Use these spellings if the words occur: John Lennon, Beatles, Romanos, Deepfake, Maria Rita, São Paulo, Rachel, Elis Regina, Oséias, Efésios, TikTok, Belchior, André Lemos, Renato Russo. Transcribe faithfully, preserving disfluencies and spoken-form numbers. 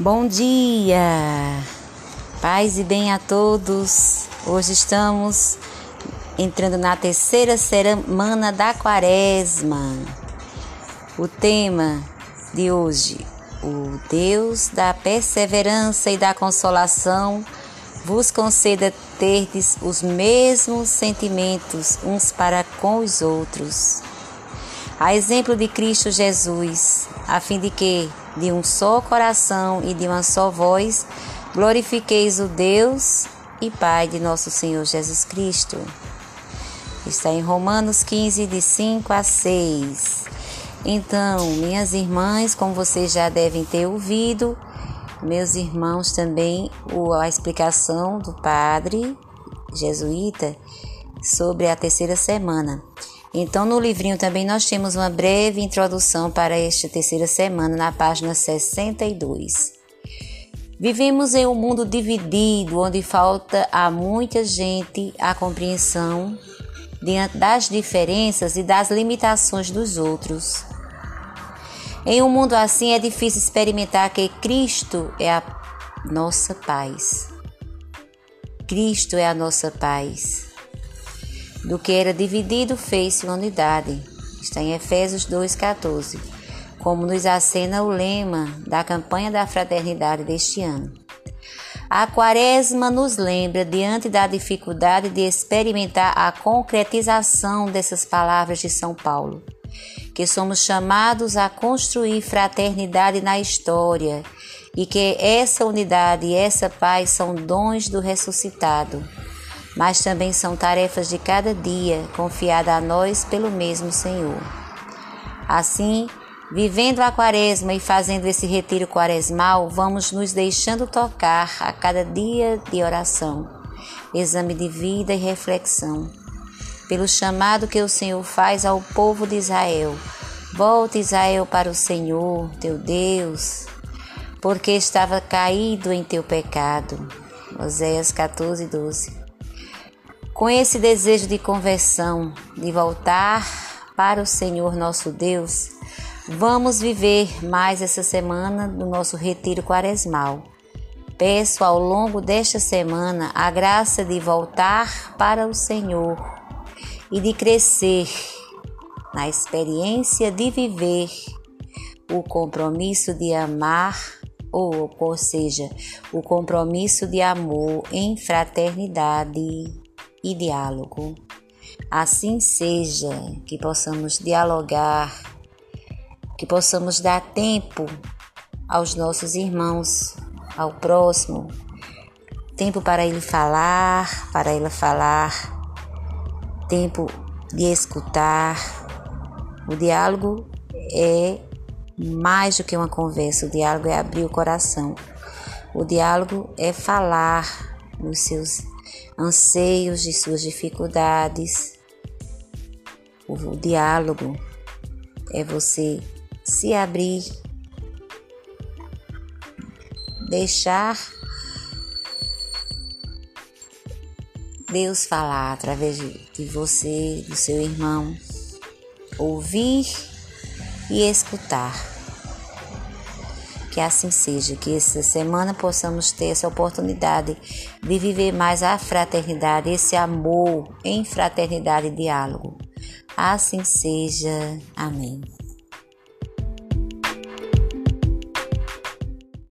Bom dia, paz e bem a todos. Hoje estamos entrando na terceira semana da quaresma. O tema de hoje, o Deus da perseverança e da consolação vos conceda terdes os mesmos sentimentos uns para com os outros, a exemplo de Cristo Jesus, a fim de que, de um só coração e de uma só voz, glorifiqueis o Deus e Pai de nosso Senhor Jesus Cristo. Está em Romanos quinze, de cinco a seis. Então, minhas irmãs, como vocês já devem ter ouvido, meus irmãos também, a explicação do padre jesuíta sobre a terceira semana. Então, no livrinho também nós temos uma breve introdução para esta terceira semana, na página sessenta e dois. Vivemos em um mundo dividido, onde falta a muita gente a compreensão diante das diferenças e das limitações dos outros. Em um mundo assim, é difícil experimentar que Cristo é a nossa paz. Cristo é a nossa paz. Do que era dividido, fez-se uma unidade. Está em Efésios dois, catorze, como nos acena o lema da campanha da fraternidade deste ano. A quaresma nos lembra, diante da dificuldade de experimentar a concretização dessas palavras de São Paulo, que somos chamados a construir fraternidade na história e que essa unidade e essa paz são dons do ressuscitado, mas também são tarefas de cada dia, confiada a nós pelo mesmo Senhor. Assim, vivendo a quaresma e fazendo esse retiro quaresmal, vamos nos deixando tocar a cada dia de oração, exame de vida e reflexão, pelo chamado que o Senhor faz ao povo de Israel. Volta, Israel, para o Senhor, teu Deus, porque estava caído em teu pecado. Oséias quatorze, doze. Com esse desejo de conversão, de voltar para o Senhor nosso Deus, vamos viver mais essa semana do nosso retiro quaresmal. Peço ao longo desta semana a graça de voltar para o Senhor e de crescer na experiência de viver o compromisso de amar, ou, ou seja, o compromisso de amor em fraternidade e diálogo. Assim seja, que possamos dialogar, que possamos dar tempo aos nossos irmãos, ao próximo, tempo para ele falar, para ela falar, tempo de escutar. O diálogo é mais do que uma conversa, o diálogo é abrir o coração, o diálogo é falar nos seus anseios, de suas dificuldades. O diálogo é você se abrir, deixar Deus falar através de você, do seu irmão, ouvir e escutar. Que assim seja, que essa semana possamos ter essa oportunidade de viver mais a fraternidade, esse amor em fraternidade e diálogo. Assim seja. Amém.